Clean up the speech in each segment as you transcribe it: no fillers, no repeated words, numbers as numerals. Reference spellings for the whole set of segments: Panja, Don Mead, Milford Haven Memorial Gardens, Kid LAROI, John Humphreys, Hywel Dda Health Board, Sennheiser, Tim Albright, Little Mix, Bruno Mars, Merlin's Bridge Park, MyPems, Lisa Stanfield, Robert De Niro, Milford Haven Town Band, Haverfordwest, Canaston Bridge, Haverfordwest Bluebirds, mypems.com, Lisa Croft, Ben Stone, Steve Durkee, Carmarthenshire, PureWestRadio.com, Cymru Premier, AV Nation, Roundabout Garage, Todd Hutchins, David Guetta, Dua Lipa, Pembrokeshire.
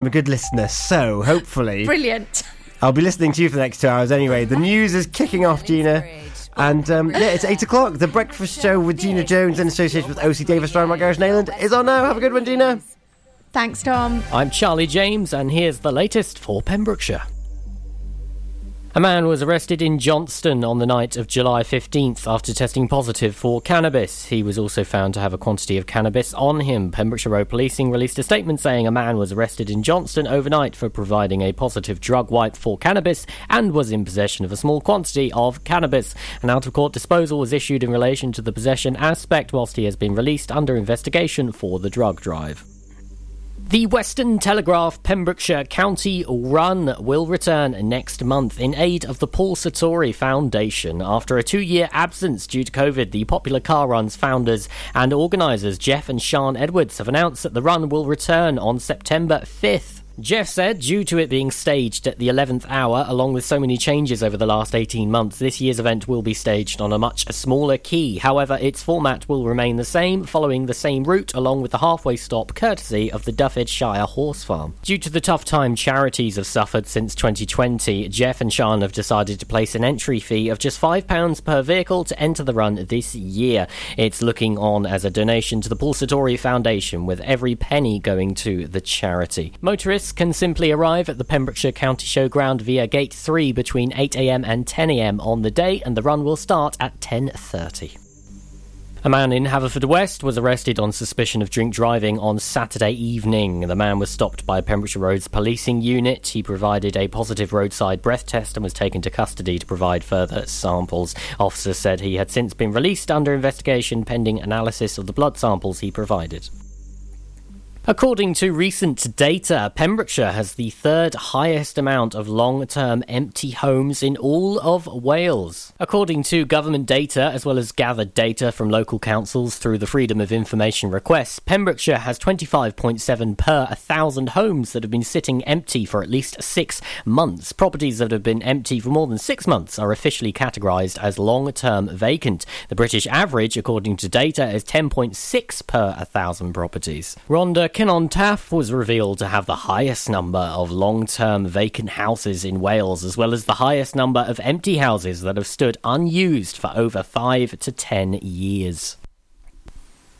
I'm a good listener, so hopefully... Brilliant. I'll be listening to you for the next 2 hours anyway. The news is kicking off, Gina. And it's 8 o'clock. The breakfast show with Gina Jones in association with OC Davis, Roundabout Garage, Nayland is on now. Have a good one, Gina. Thanks, Tom. I'm Charlie James, and here's the latest for Pembrokeshire. A man was arrested in Johnston on the night of July 15th after testing positive for cannabis. He was also found to have a quantity of cannabis on him. Pembrokeshire Road Policing released a statement saying a man was arrested in Johnston overnight for providing a positive drug wipe for cannabis and was in possession of a small quantity of cannabis. An out-of-court disposal was issued in relation to the possession aspect whilst he has been released under investigation for the drug drive. The Western Telegraph Pembrokeshire County Run will return next month in aid of the Paul Satori Foundation. After a 2-year absence due to COVID, the popular car run's founders and organisers Jeff and Sean Edwards have announced that the run will return on September 5th. Jeff said, due to it being staged at the 11th hour, along with so many changes over the last 18 months, this year's event will be staged on a much smaller key. However, its format will remain the same, following the same route, along with the halfway stop courtesy of the Duffordshire Horse Farm. Due to the tough time charities have suffered since 2020, Jeff and Sean have decided to place an entry fee of just £5 per vehicle to enter the run this year. It's looking on as a donation to the Paul Satori Foundation, with every penny going to the charity. Motorists can simply arrive at the Pembrokeshire County Showground via Gate 3 between 8 a.m. and 10 a.m. on the day, and the run will start at 10:30. A man in Haverfordwest was arrested on suspicion of drink driving on Saturday evening. The man was stopped by Pembrokeshire Road's policing unit. He provided a positive roadside breath test and was taken to custody to provide further samples. Officers said he had since been released under investigation pending analysis of the blood samples he provided. According to recent data, Pembrokeshire has the third highest amount of long-term empty homes in all of Wales. According to government data, as well as gathered data from local councils through the Freedom of Information requests, Pembrokeshire has 25.7 per 1,000 homes that have been sitting empty for at least 6 months. Properties that have been empty for more than 6 months are officially categorised as long-term vacant. The British average, according to data, is 10.6 per 1,000 properties. Rhonda Cynon Taf was revealed to have the highest number of long-term vacant houses in Wales, as well as the highest number of empty houses that have stood unused for over 5 to 10 years.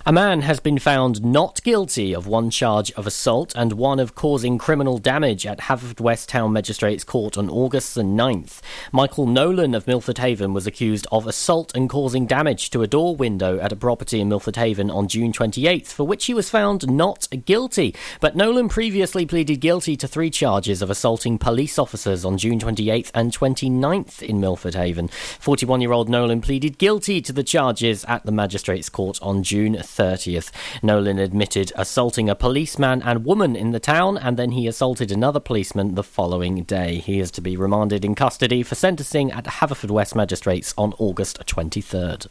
A man has been found not guilty of one charge of assault and one of causing criminal damage at Haverfordwest Town Magistrates Court on August the 9th. Michael Nolan of Milford Haven was accused of assault and causing damage to a door window at a property in Milford Haven on June 28th, for which he was found not guilty. But Nolan previously pleaded guilty to 3 charges of assaulting police officers on June 28th and 29th in Milford Haven. 41-year-old Nolan pleaded guilty to the charges at the Magistrates Court on June 30th. Nolan admitted assaulting a policeman and woman in the town, and then he assaulted another policeman the following day. He is to be remanded in custody for sentencing at Haverfordwest Magistrates on August 23rd.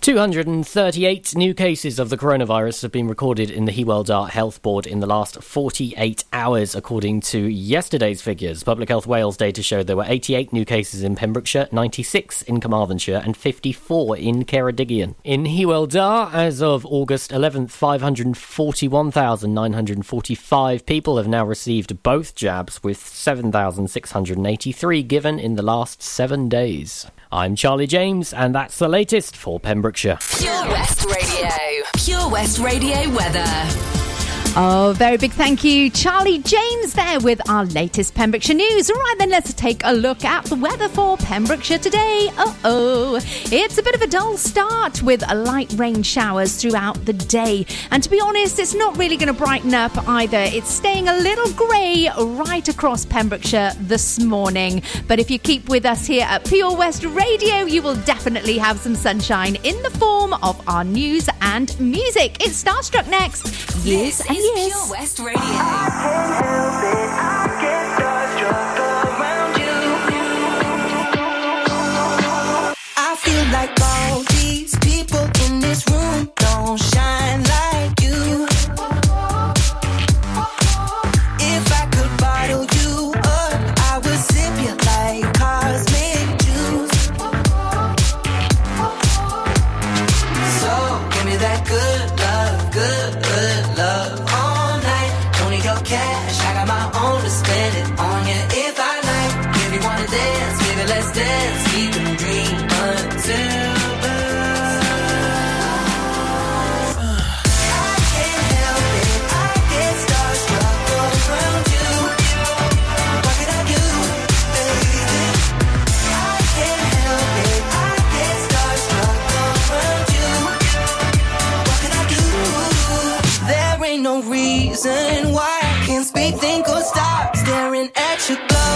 238 new cases of the coronavirus have been recorded in the Hywel Dda Health Board in the last 48 hours, according to yesterday's figures. Public Health Wales data showed there were 88 new cases in Pembrokeshire, 96 in Carmarthenshire and 54 in Ceredigion. In Hywel Dda, as of August 11th, 541,945 people have now received both jabs, with 7,683 given in the last 7 days. I'm Charlie James, and that's the latest for Pembrokeshire. Pure West Radio. Pure West Radio weather. Oh, very big thank you, Charlie James there with our latest Pembrokeshire news. All right, then let's take a look at the weather for Pembrokeshire today. It's a bit of a dull start with light rain showers throughout the day. And to be honest, it's not really going to brighten up either. It's staying a little grey right across Pembrokeshire this morning. But if you keep with us here at Pure West Radio, you will definitely have some sunshine in the form of our news and music. It's Starstruck next. Years and Yes. Pure West Radio. I can't help it, I get starstruck around you. I feel like all these people in this room don't shine like you. If I could bottle you up, I would sip you like cosmic juice. So give me that good love, good love. Cash. my own to spend it on you if I like. If you wanna dance, baby, let's dance. We can dream until reason why I can't speak, think or stop staring at you glow.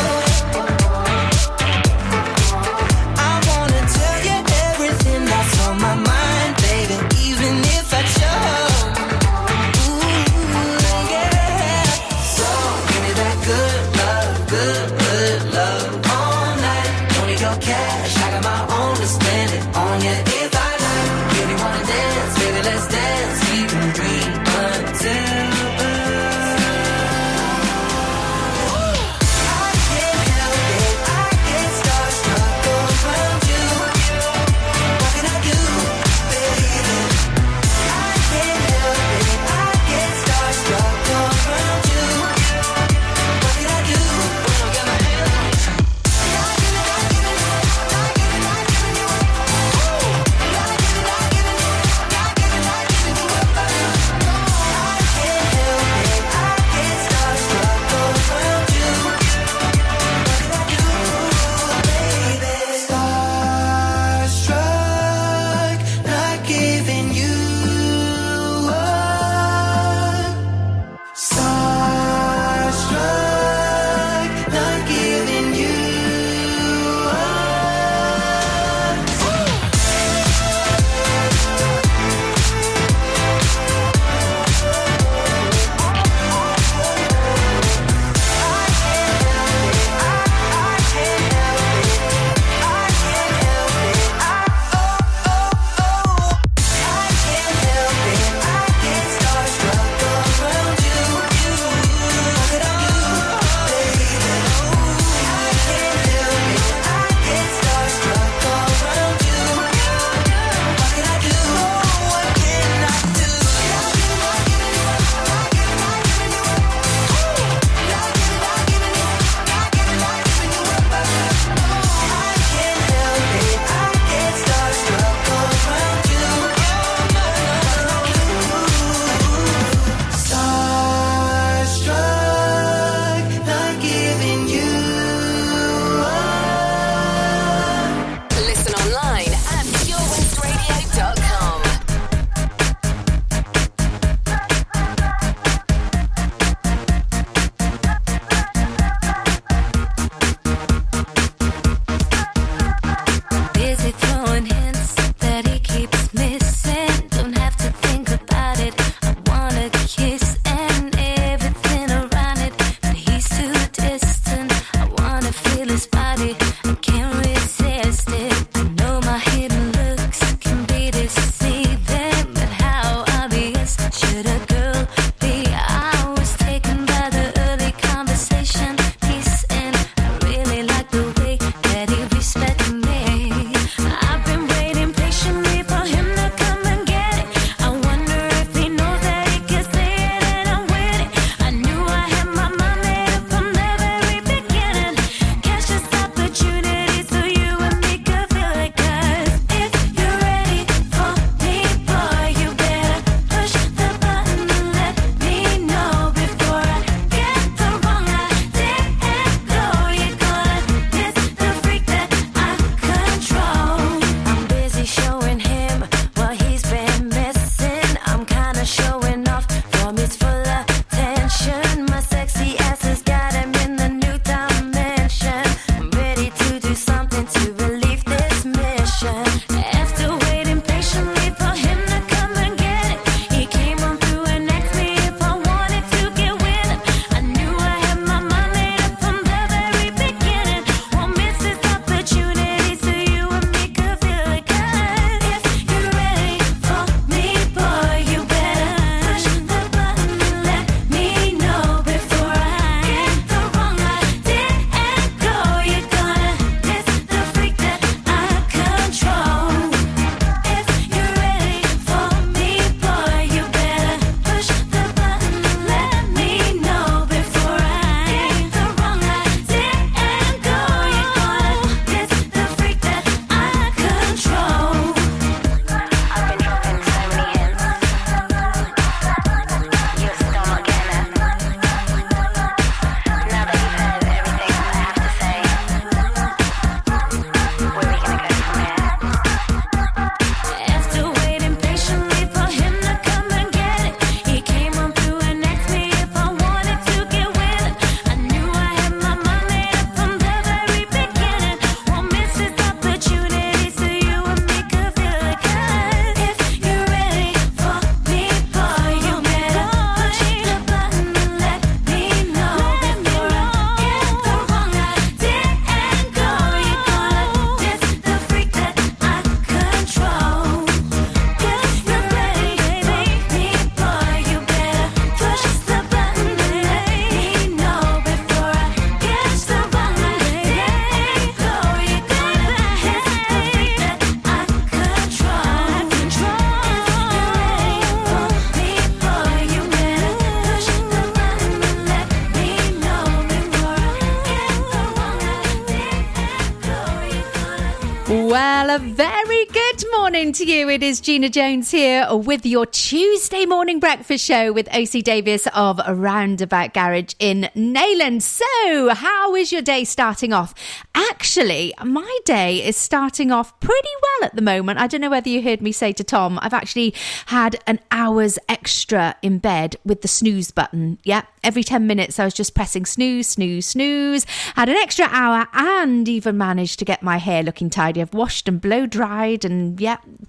Well, a very good morning to you. It is Gina Jones here with your Tuesday morning breakfast show with OC Davis of Roundabout Garage in Nayland. So, how is your day starting off? Actually, my day is starting off pretty well at the moment. I don't know whether you heard me say to Tom, I've actually had an hour's extra in bed with the snooze button. Yeah, every 10 minutes I was just pressing snooze, snooze, snooze. Had an extra hour and even managed to get my hair looking tidy. I've washed and blow dried and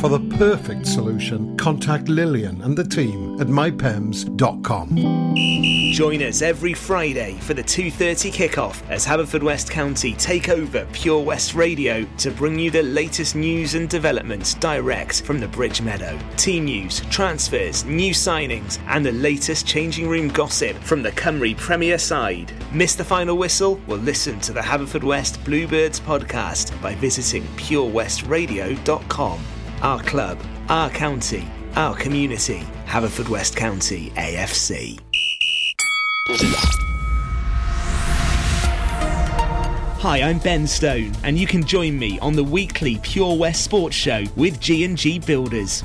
For the perfect solution, contact Lillian and the team at mypems.com. Join us every Friday for the 2:30 kick-off as Haverfordwest County take over Pure West Radio to bring you the latest news and developments direct from the Bridge Meadow. Team news, transfers, new signings and the latest changing room gossip from the Cymru Premier side. Miss the final whistle? Well, listen to the Haverfordwest Bluebirds podcast by visiting purewestradio.com. Our club, our county, our community. Haverfordwest County AFC. Hi, I'm Ben Stone, and you can join me on the weekly Pure West Sports Show with G&G Builders.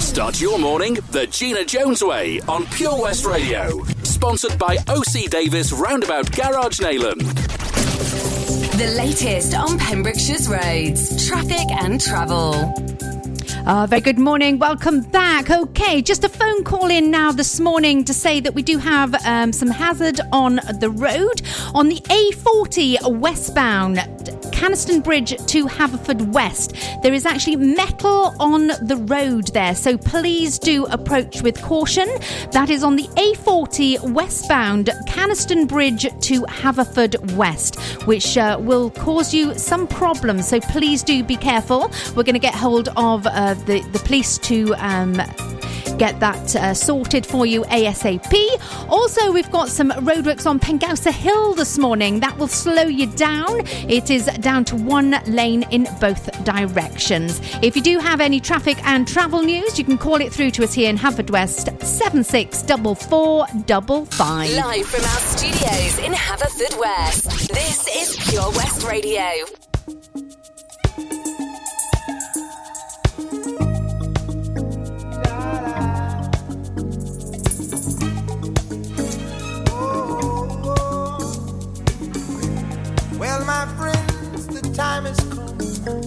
Start your morning the Gina Jones way on Pure West Radio. Sponsored by OC Davis Roundabout Garage Nayland. The latest on Pembrokeshire's roads, traffic and travel. Very good morning. Welcome back. OK, just a phone call in now this morning to say that we do have some hazard on the road. On the A40 westbound, Canaston Bridge to Haverfordwest. There is actually metal on the road there, so please do approach with caution. That is on the A40 westbound Canaston Bridge to Haverfordwest, which will cause you some problems, so please do be careful. We're going to get hold of the police to get that sorted for you ASAP. Also, we've got some roadworks on Pengowsa Hill this morning. That will slow you down. It is down to one lane in both directions. If you do have any traffic and travel news, you can call it through to us here in Haverfordwest, 764455. Live from our studios in Haverfordwest, this is Pure West Radio. Well, my friends, the time has come to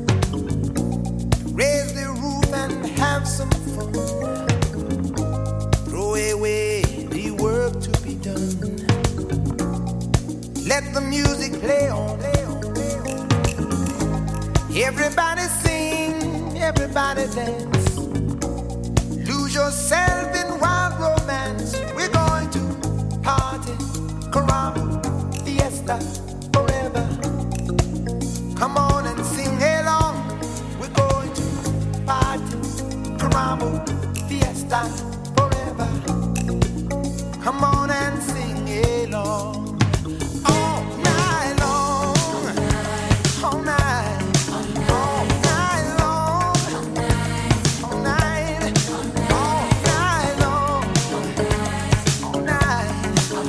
raise the roof and have some fun. Throw away the work to be done. Let the music play on. Everybody sing, everybody dance. Lose yourself in wild romance. We're going to party, caramba, fiesta, forever. Come on and sing along. We're going to party, caramba, fiesta, forever. Come on and sing along. All night long, all night, all night long, all night, all night long, all night, all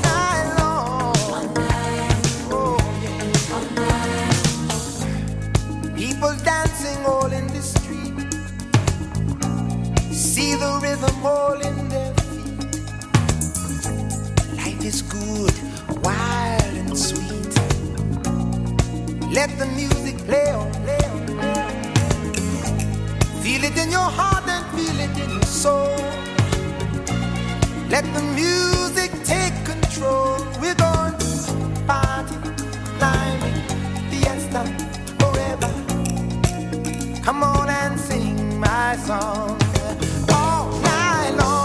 night long. Oh yeah. People dancing all in the street. See the rhythm all in their feet. Life is good, wild and sweet. Let the music play on, play on, play on. Feel it in your heart and feel it in your soul. Let the music take control. We're going to party, climbing, fiesta, forever. Come on and sing my song. All night long.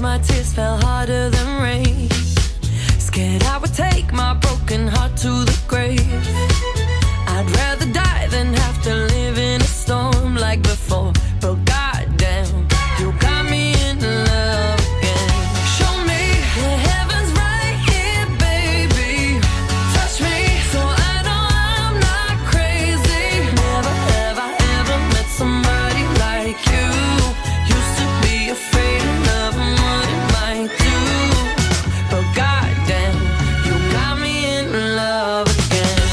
My tears fell harder than rain. Scared I would take my breath. grave. I'd rather die than have to live in a storm like before. But goddamn, you got me in love again. Show me the heavens right here, baby. Touch me so I know I'm not crazy. Never have I ever met somebody like you. Used to be afraid of love and what it might do. But goddamn, you got me in love again.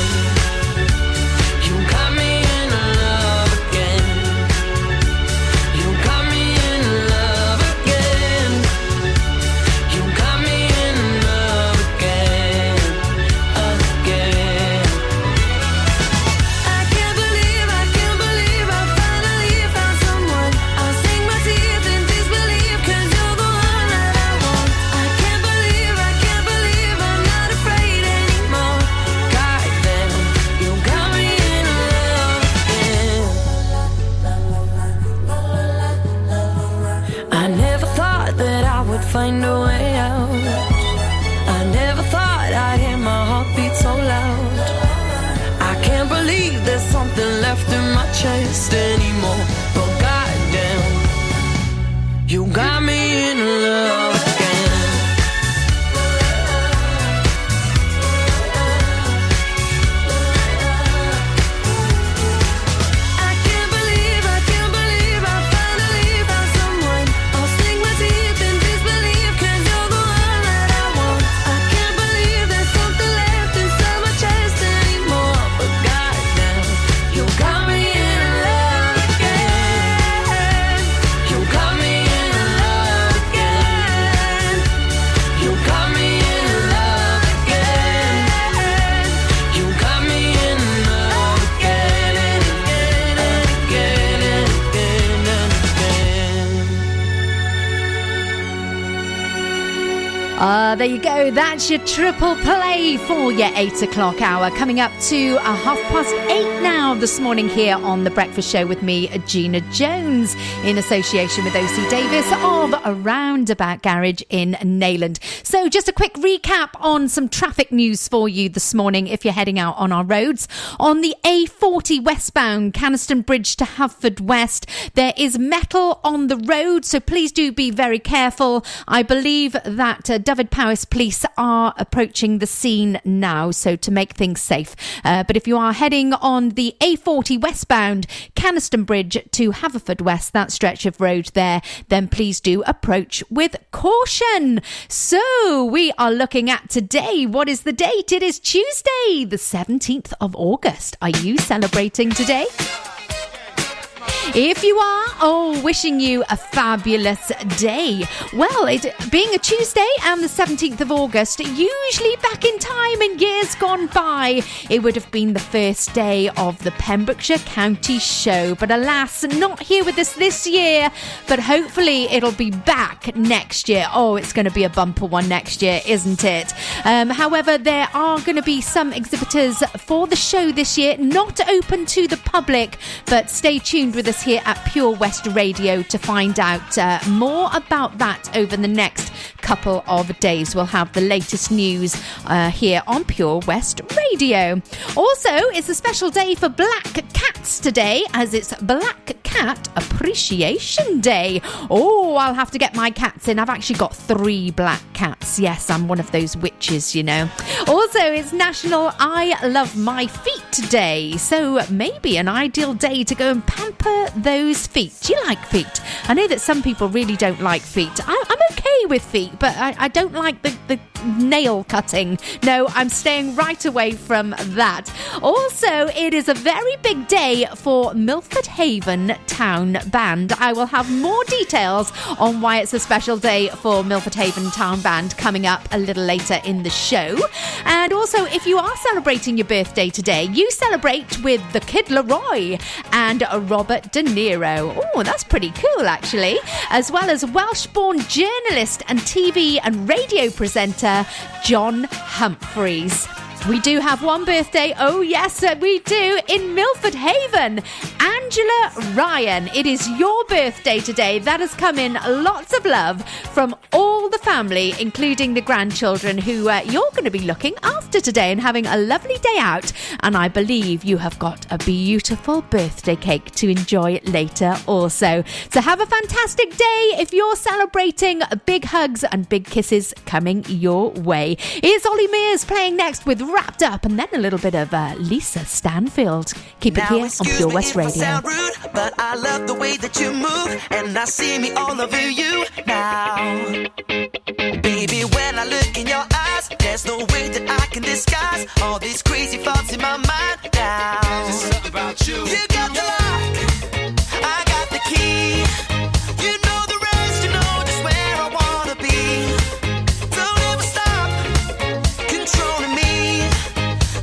You got me in love again. You got me in love again. You got me in love again. Again. I can't believe I finally found someone. I'll sink my teeth in disbelief, 'cause you're the one that I want. I can't believe I'm not afraid anymore. Goddamn, you got me in love again. I never thought that I would find a way out. I never thought I'd hear my heartbeat so loud. I can't believe there's something left in my chest anymore. But goddamn, you got me in love again. I can't believe I finally found someone. I'll sink my teeth in disbelief, 'cause you're the one that I want. I can't believe there's something left inside my chest anymore. But goddamn, you got me in love again. You got me in love again. You got me in love again. You got me in love again and again and again and again and again. There you go. That's your triple play for your 8 o'clock hour. Coming up to 8:30 now this morning here on The Breakfast Show with me, Gina Jones, in association with OC Davis of Roundabout Garage in Nayland. So just a quick recap on some traffic news for you this morning if you're heading out on our roads. On the A40 westbound, Canaston Bridge to Haverfordwest, there is metal on the road, so please do be very careful. I believe that David Powys Police are approaching the scene now, so to make things safe. But if you are heading on the A40 westbound, Canaston Bridge to Haverfordwest, that stretch of road there, then please do approach with caution. So we are looking at today. What is the date? It is Tuesday, the 17th of August. Are you celebrating today? If you are, wishing you a fabulous day. Well, it being a Tuesday and the 17th of August, usually back in time in years gone by, it would have been the first day of the Pembrokeshire County Show. But alas, not here with us this year, but hopefully it'll be back next year. Oh, it's going to be a bumper one next year, isn't it? However, there are going to be some exhibitors for the show this year, not open to the public, but stay tuned with us here at Pure West Radio to find out more about that over the next couple of days. We'll have the latest news here on Pure West Radio. Also, it's a special day for black cats today, as it's Black Cat Appreciation Day. Oh, I'll have to get my cats in. I've actually got 3 black cats. Yes, I'm one of those witches, you know. Also, it's National I Love My Feet Day, so maybe an ideal day to go and pamper those feet. Do you like feet? I know that some people really don't like feet. I'm okay with feet, but I don't like the nail cutting. No, I'm staying right away from that. Also, it is a very big day for Milford Haven Town Band. I will have more details on why it's a special day for Milford Haven Town Band coming up a little later in the show. And also, if you are celebrating your birthday today, you celebrate with the Kid LAROI and Robert De Niro. Oh, that's pretty cool, actually. As well as Welsh-born journalist and TV and radio presenter John Humphreys. We do have one birthday, oh yes, we do, in Milford Haven. Angela Ryan, it is your birthday today. That has come in lots of love from all all the family, including the grandchildren who you're going to be looking after today and having a lovely day out. And I believe you have got a beautiful birthday cake to enjoy later also. So have a fantastic day if you're celebrating. Big hugs and big kisses coming your way. Here's Ollie Mears playing next with Wrapped Up, and then a little bit of Lisa Stanfield. Keep now, it here on Pure West Radio. Sound rude, but I love the way that you move, and I see me all over you now. Baby, when I look in your eyes, there's no way that I can disguise all these crazy thoughts in my mind now. There's something about you. You got the lock, I got the key. You know the rest, you know just where I wanna be. Don't ever stop controlling me.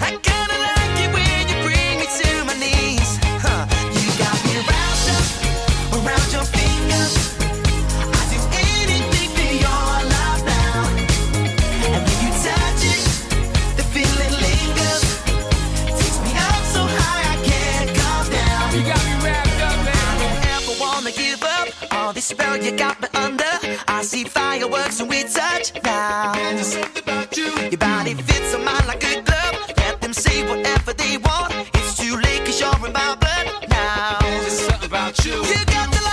I kinda like it when you bring me to my knees. Huh. You got me wrapped up around your finger. This spell you got me under. I see fireworks when we touch now. There's something about you. Your body fits on mine like a glove. Let them say whatever they want. It's too late 'cause you're in my blood now. There's something about you. You got the light.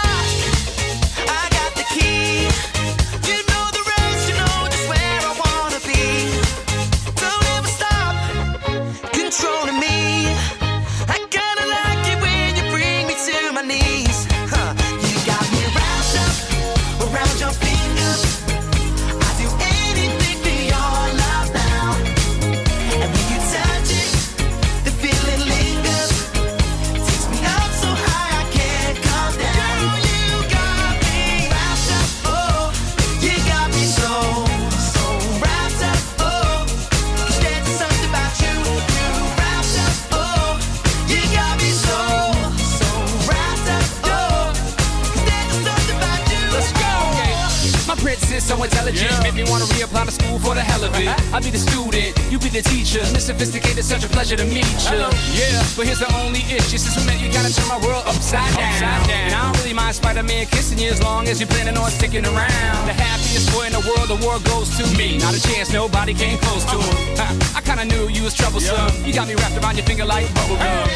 So intelligent, yeah. Made me want to reapply to school for the hell of it. I'll be the student, you be the teacher. Miss Sophisticated, such a pleasure to meet you. Hello. Yeah, but here's the only issue. Since we met, you gotta turn my world upside down. And I don't really mind Spider-Man kissing you as long as you're planning on sticking around. The happiest boy in the world, the world goes to me. Not a chance, nobody came close to him. I kinda knew you was troublesome. Yeah. You got me wrapped around your finger like bubblegum.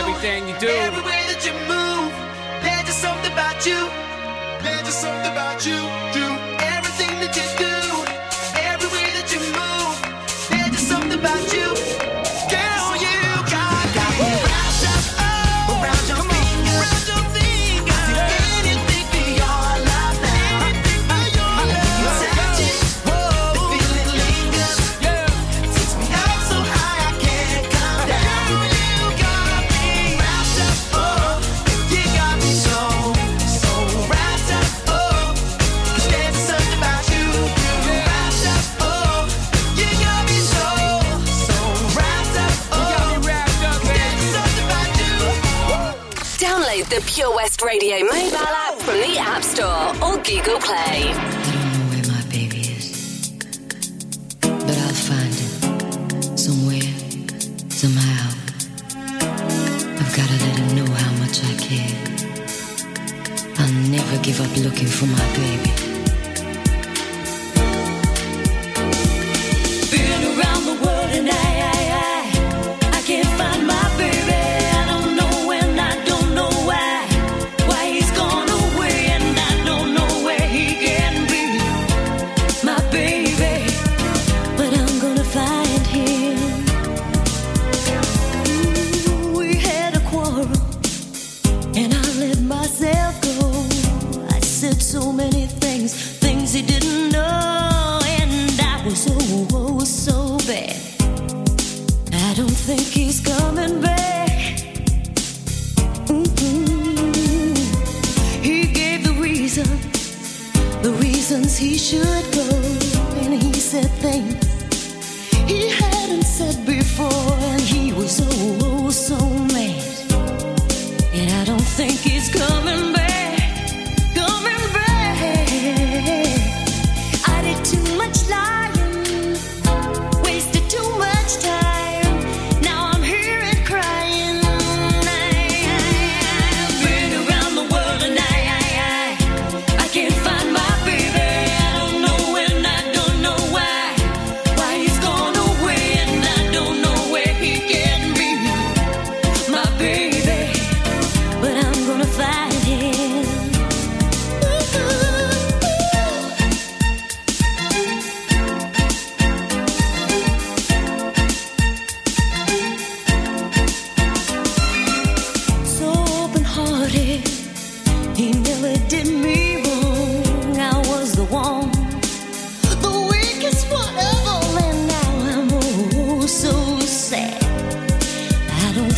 Everything you do, every way that you move, there's just something about you. There's just something about you, do everything that you do, every way that you move. There's just something about you. The Pure West Radio mobile app from the App Store or Google Play. I don't know where my baby is, but I'll find him somewhere, somehow. I've got to let him know how much I care. I'll never give up looking for my baby. Been around the world and I can't find my baby. So many things he didn't know, and I was oh so bad. I don't think he's coming back. Mm-hmm. He gave the reasons he should go, and he said things he hadn't said before, and he was oh so mad. And I don't think he's coming back. I did too much lying, wasted too much time. Now I'm here and crying. I've been around the world and I can't find my baby.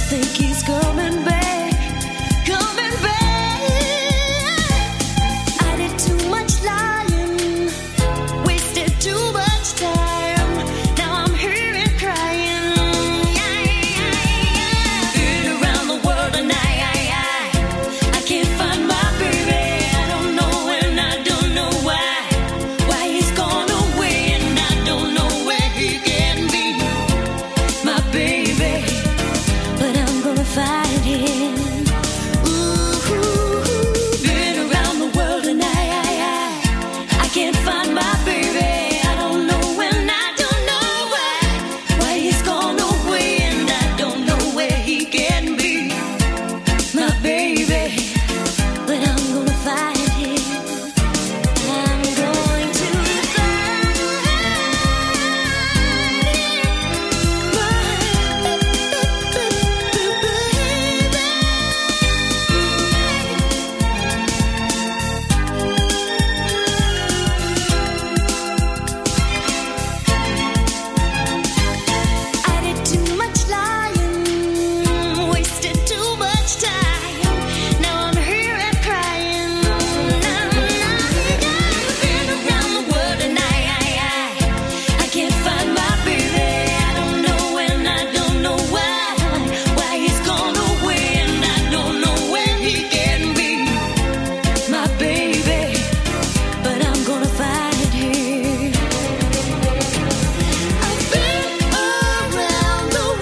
think he's coming back, coming back. I did too much lying, wasted too much time. Now I'm here and crying. Been around the world and I can't find my baby. I don't know and I don't know why. Why he's gone away and I don't know where he can be. My baby. Find him. Ooh, been around the world and I can't find my baby. I don't know and I don't know why he's gone away and I don't know where he can be. My baby, but I'm gonna find him. I'm going to find him. I did too much lying, wasted too much time. Now I'm here and crying. I've been around the world and I can't find my baby. I don't know and I don't know why. Why he's gone away and I don't know where he can be. My baby, but I'm gonna find him. I've been around the world looking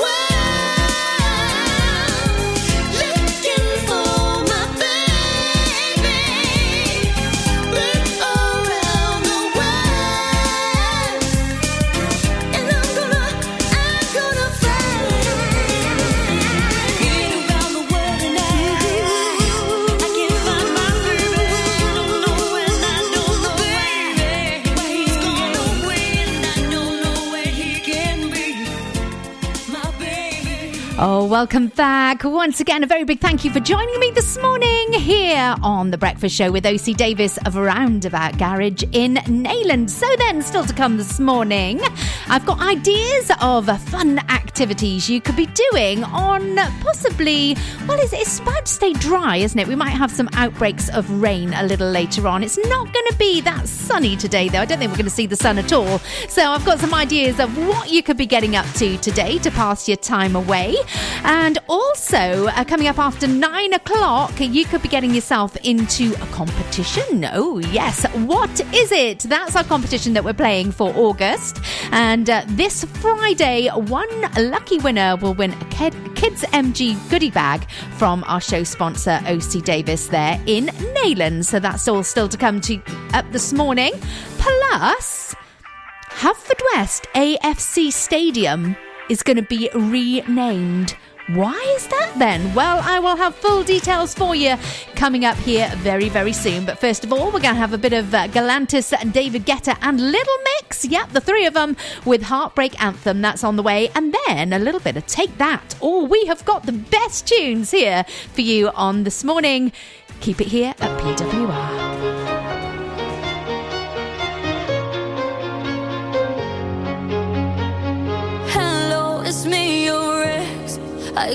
for my baby. Been around the world, and I'm gonna find him. Been around the world and I can't find my baby. I don't know and I don't know why he's gone away and I don't know where he can be. My baby. Oh, welcome back. Once again, a very big thank you for joining me this morning here on The Breakfast Show with OC Davis of Roundabout Garage in Nayland. So then, still to come this morning, I've got ideas of fun activities you could be doing on possibly, well, it's bad to stay dry, isn't it? We might have some outbreaks of rain a little later on. It's not going to be that sunny today, though. I don't think we're going to see the sun at all. So I've got some ideas of what you could be getting up to today to pass your time away. And also, coming up after 9 o'clock, you could be getting yourself into a competition. Oh, yes. What is it? That's our competition that we're playing for August. And this Friday, one lucky winner will win a Kids MG goodie bag from our show sponsor, OC Davis, there in Nayland. So that's all still to come to up this morning. Plus, Haverfordwest AFC Stadium is going to be renamed. Why is that then? Well, I will have full details for you coming up here very, very soon. But first of all, we're going to have a bit of Galantis and David Guetta and Little Mix. Yep, the three of them with Heartbreak Anthem. That's on the way. And then a little bit of Take That. Oh, we have got the best tunes here for you on this morning. Keep it here at PWR. Hello, it's me, your ex. I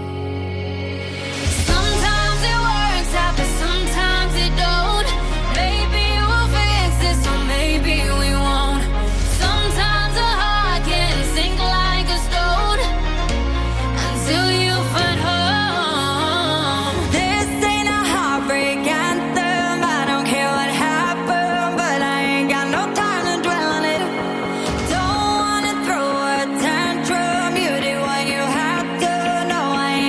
Sometimes it works out, but sometimes it don't. Maybe we'll fix this, or maybe we won't. Sometimes a heart can sink like a stone until you find home. This ain't a heartbreak anthem. I don't care what happened, but I ain't got no time to dwell on it. Don't wanna throw a tantrum. You did what you had to. No, I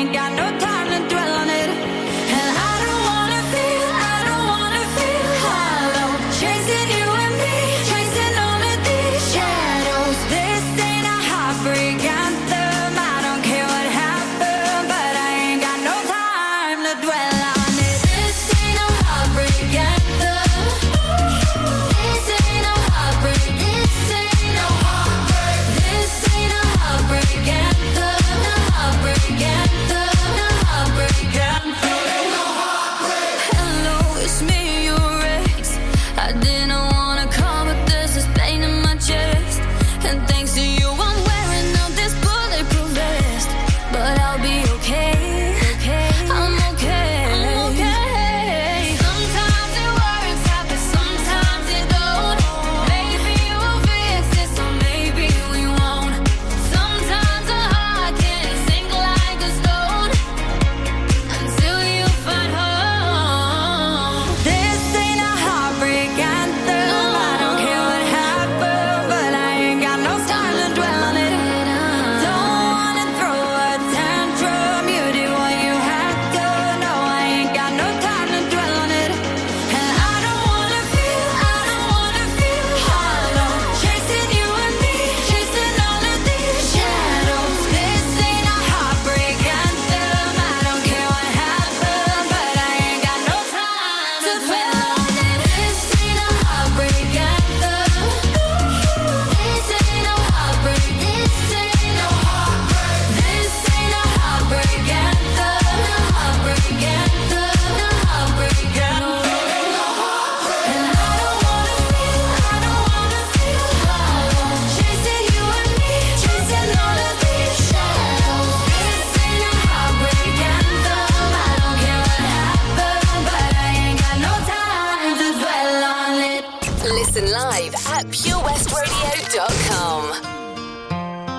PureWestRadio.com.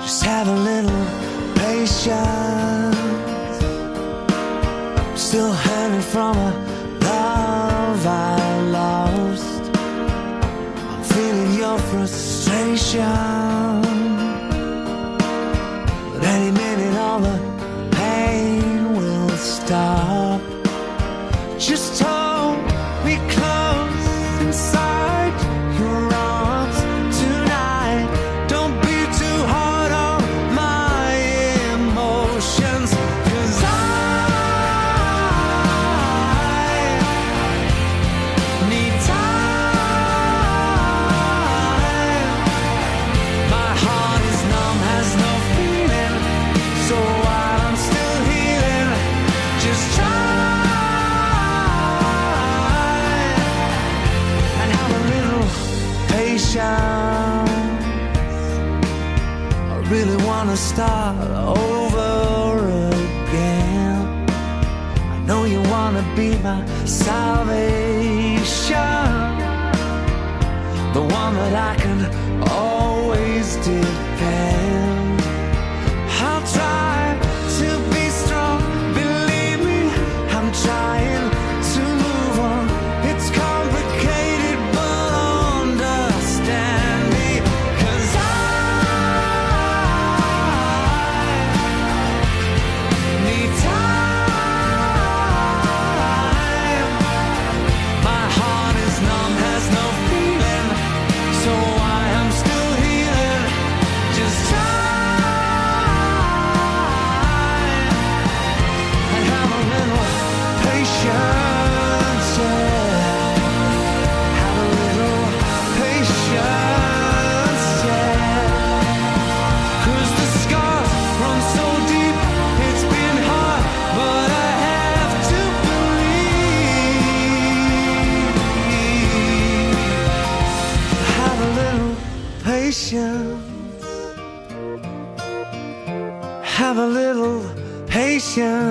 Just have a little patience. Still hanging from a love I lost. I'm feeling your frustration. But any minute all the pain will stop. Just hold me close inside your arms tonight. Don't be too hard on my emotions, 'cause I need time. My heart is numb, has no feeling, so while I'm still healing, just try. I really wanna start over again. I know you wanna be my salvation, the one that I can always depend. I'll try to be strong, believe me, I'm trying. Have a little patience.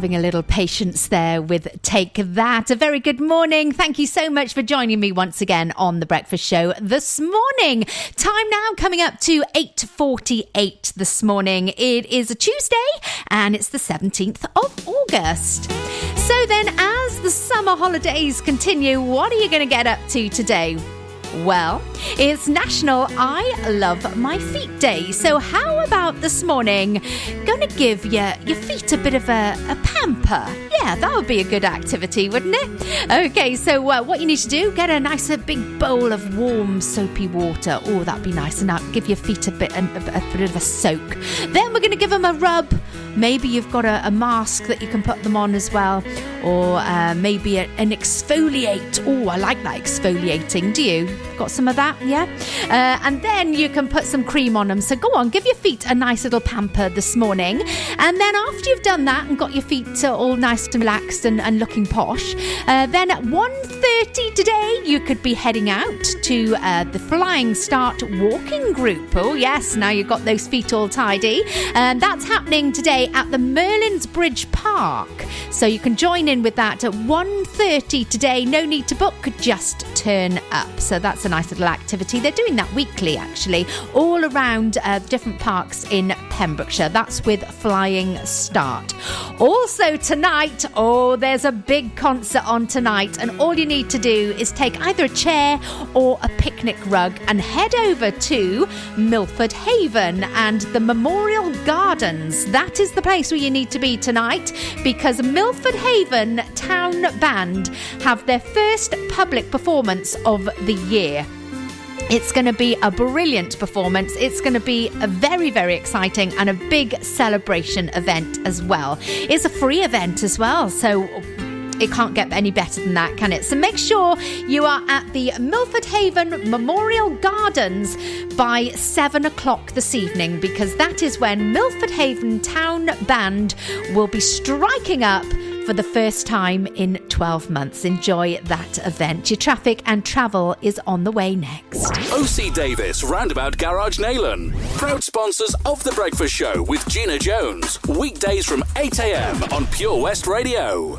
Having a little patience there with Take That. A very good morning. Thank you so much for joining me once again on The Breakfast Show this morning. Time now coming up to 8:48 this morning. It is a Tuesday and it's the 17th of August. So then, as the summer holidays continue, what are you going to get up to today? Well, it's National I Love My Feet Day. So how about this morning, going to give your feet a bit of a pamper? Yeah, that would be a good activity, wouldn't it? Okay, so what you need to do, get a nice big bowl of warm soapy water. Oh, that'd be nice. And that'll give your feet a bit of a soak. Then we're going to give them a rub. Maybe you've got a mask that you can put them on as well. Or maybe an exfoliate. Oh, I like that exfoliating. Do you? Got some of that, yeah? And then you can put some cream on them. So go on, give your feet a nice little pamper this morning. And then after you've done that and got your feet all nice and relaxed and looking posh, then at 1:30 today, you could be heading out to the Flying Start walking group. Oh, yes, now you've got those feet all tidy. And that's happening today at the Merlin's Bridge Park. So you can join in with that at 1:30 today. No need to book, just turn up. So that's a nice little activity. They're doing that weekly, actually, all around different parks in Pembrokeshire. That's with Flying Start. Also tonight, there's a big concert on tonight, and all you need to do is take either a chair or a picnic rug and head over to Milford Haven and the Memorial Gardens. That is is the place where you need to be tonight, because Milford Haven Town Band have their first public performance of the year. It's going to be a brilliant performance. It's going to be a very, very exciting and a big celebration event as well. It's a free event as well, so it can't get any better than that, can it? So make sure you are at the Milford Haven Memorial Gardens by 7 o'clock this evening, because that is when Milford Haven Town Band will be striking up for the first time in 12 months. Enjoy that event. Your traffic and travel is on the way next. OC Davis, Roundabout Garage, Nayland. Proud sponsors of The Breakfast Show with Gina Jones. Weekdays from 8 a.m. on Pure West Radio.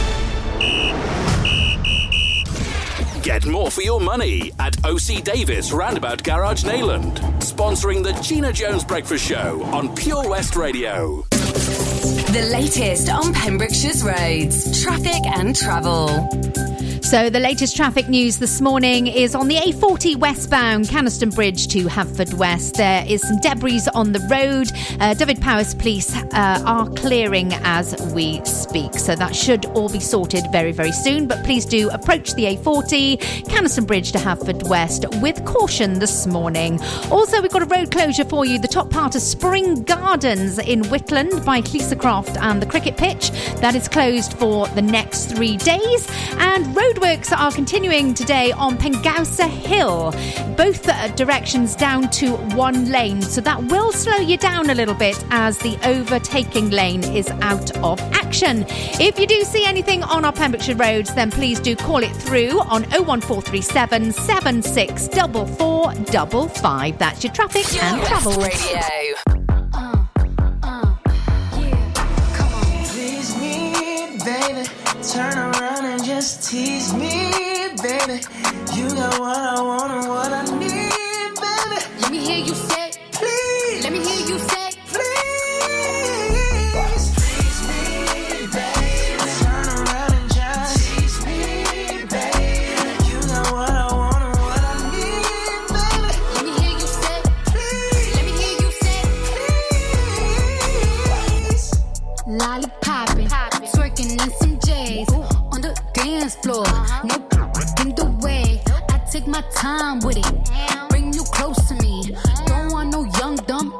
Get more for your money at OC Davis Roundabout Garage, Nayland, sponsoring the Gina Jones Breakfast Show on Pure West Radio. The latest on Pembrokeshire's roads, traffic and travel. So the latest traffic news this morning is on the A40 westbound Canaston Bridge to Haverfordwest. There is some debris on the road. David Powys Police are clearing as we speak. So that should all be sorted very, very soon. But please do approach the A40 Canaston Bridge to Haverfordwest with caution this morning. Also, we've got a road closure for you. The top part of Spring Gardens in Whitland by Lisa Croft and the cricket pitch. That is closed for the next 3 days. And roadworks are continuing today on Pengowsa Hill, both directions down to one lane, so that will slow you down a little bit as the overtaking lane is out of action. If you do see anything on our Pembrokeshire roads, then please do call it through on 01437 764455. That's your traffic and travel radio. Turn around and just tease me, baby. You got what I want and what I need, baby. Let me hear you say, please. Let me hear you say, please. Please me, baby. Turn around and just tease me, baby. You got what I want and what I need, baby. Let me hear you say, please. Let me hear you say, please. Lollipopping, twerking and some on the dance floor, no in the way. I take my time with it, bring you close to me. Don't want no young dumb,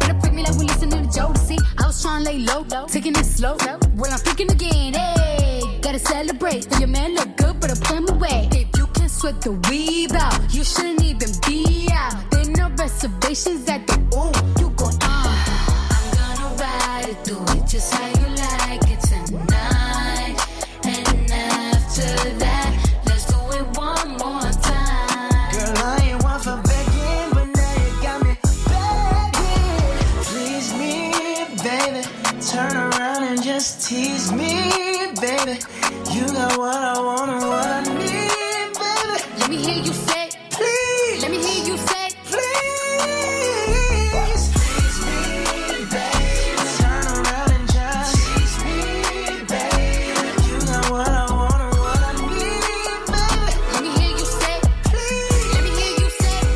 better pick me like we listen to the Jodeci. I was trying to lay low, taking it slow. Well, I'm freaking again, hey. Gotta celebrate. Your man look good, but I put him away. If you can what the weeb out. You shouldn't even be out. There no reservations at the ooh. You gon' I'm gonna ride it, do it just how you like it tonight. And after that, let's do it one more time. Girl, I ain't one for begging, but now you got me begging. Please me, baby. Turn around and just tease me, baby. You got what I want and what I need, baby. Let me hear you say, please. Let me hear you say, please. Please me, baby. Turn around and just tease me, baby. You got what I want and what I need, baby. Let me hear you say, please. Let me hear you say,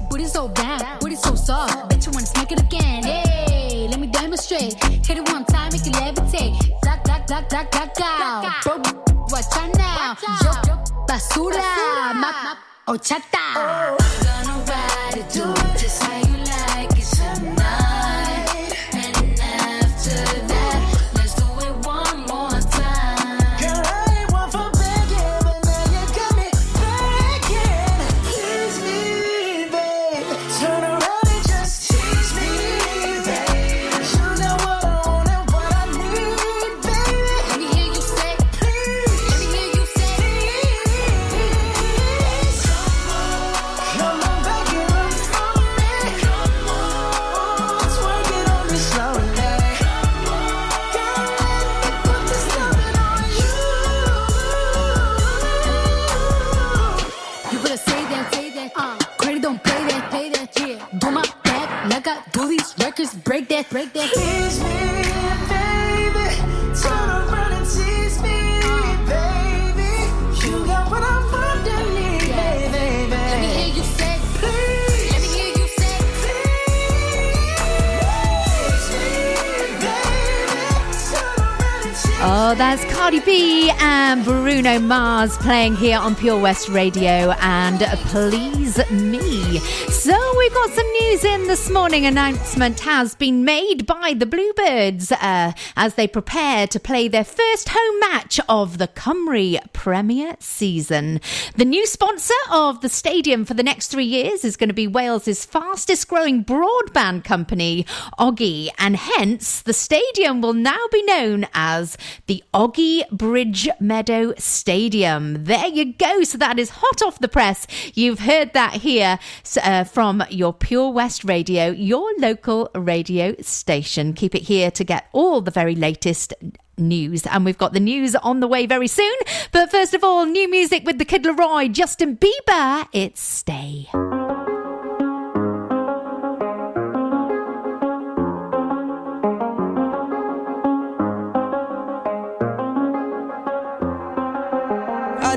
please. Booty so bad, booty so soft. Bet you wanna smack it again. Hey, let me demonstrate. Hit it one time, make it levitate. Black, black, black, black. Bro, watch out now. Yo, basura. Map, ochata. I'm gonna ride it, do it just how you like it tonight. And after that, let's do it one more time. Girl, I ain't one for begging, but now you got me begging. Please me, babe. Turn around and just tease me, babe. You know what I want and what I need, baby. Let me hear you say, please. Let me hear you say, please. Come on, back it up for me. Come on, twerk it on me slowly. Come on, girl, let me put this loving on you. You better say that, crazy don't play that, yeah. Do my back like I do these records, break that, Tease me, baby. Turn around and tease me, baby. You got what I want and need, baby. Let me hear you say, please. Let me hear you say, please me, baby. Turn around and tease Oh, that's Cardi B and Bruno Mars playing here on Pure West Radio and Please Me. So we've got some news in this morning. Announcement has been made by the Bluebirds as they prepare to play their first home match of the Cymru Premier season. The new sponsor of the stadium for the next 3 years is going to be Wales's fastest growing broadband company, Oggie, and hence the stadium will now be known as the Oggie Bridge Meadow Stadium. There you go. So that is hot off the press. You've heard that here from your Pure West Radio, your local radio station. Keep it here to get all the very latest news, and we've got the news on the way very soon. But first of all, new music with the Kid LAROI, Justin Bieber. It's Stay. I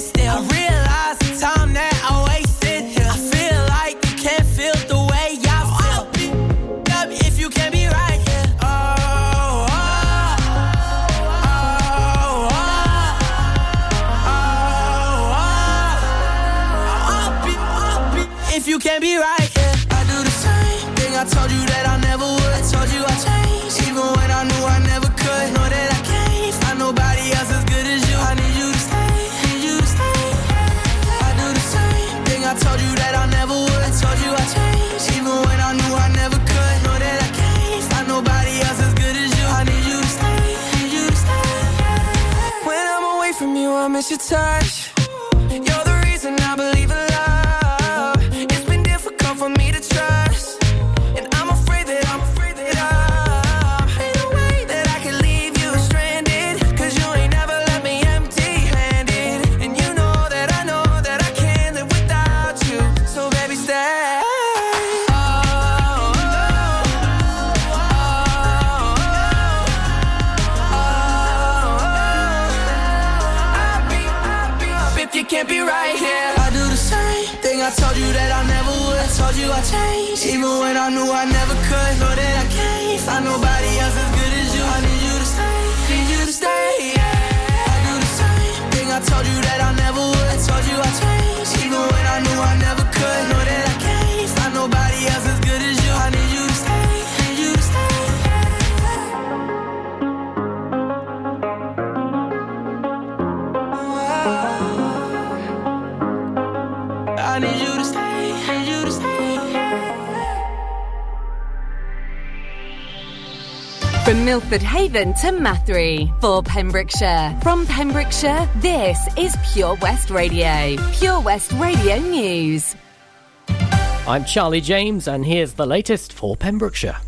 still. I realize the time that I wasted here. I feel like you can't feel the way I feel. I'll be up if you can't be right here. Oh, oh, oh, oh, oh, oh, oh. If you can't be right, yeah. I do the same thing I told you that I never would. I told you I changed, even when I knew I never could. Know that I can't find nobody else as good as you. I need you to stay, need you to stay. I do the same thing I told you that I never would. I told you I changed, even when I knew I never could. Know that I can't find nobody else as good as you. I need you to stay, need you to stay. When I'm away from you, I miss your touch. You're the reason I believe in love. For me to trust, and I'm afraid that ain't no way that I can leave you stranded, cause you ain't never left me empty-handed, and you know that I can't live without you, so baby stay. Oh, oh, oh, oh, oh, oh, oh, oh, I'll be up if you can't be right here. I do the same thing I told you that I never. I told you I changed, even when I knew I never could. Know that I can't find nobody else as good as you. I need you to stay, need you to stay. Yeah. I do the same thing I I told you that I never would. I told you I'd change, even when I knew I never could. Know that I can't find nobody else as good as you. I need you to stay, need you to stay. I need you to stay, need you to stay. From Milford Haven to Mathry, for Pembrokeshire. From Pembrokeshire, this is Pure West Radio. Pure West Radio News. I'm Charlie James, and here's the latest for Pembrokeshire.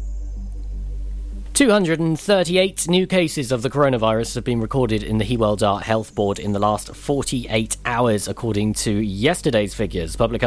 238 new cases of the coronavirus have been recorded in the Hywel Dda Health Board in the last 48 hours, according to yesterday's figures. Public Health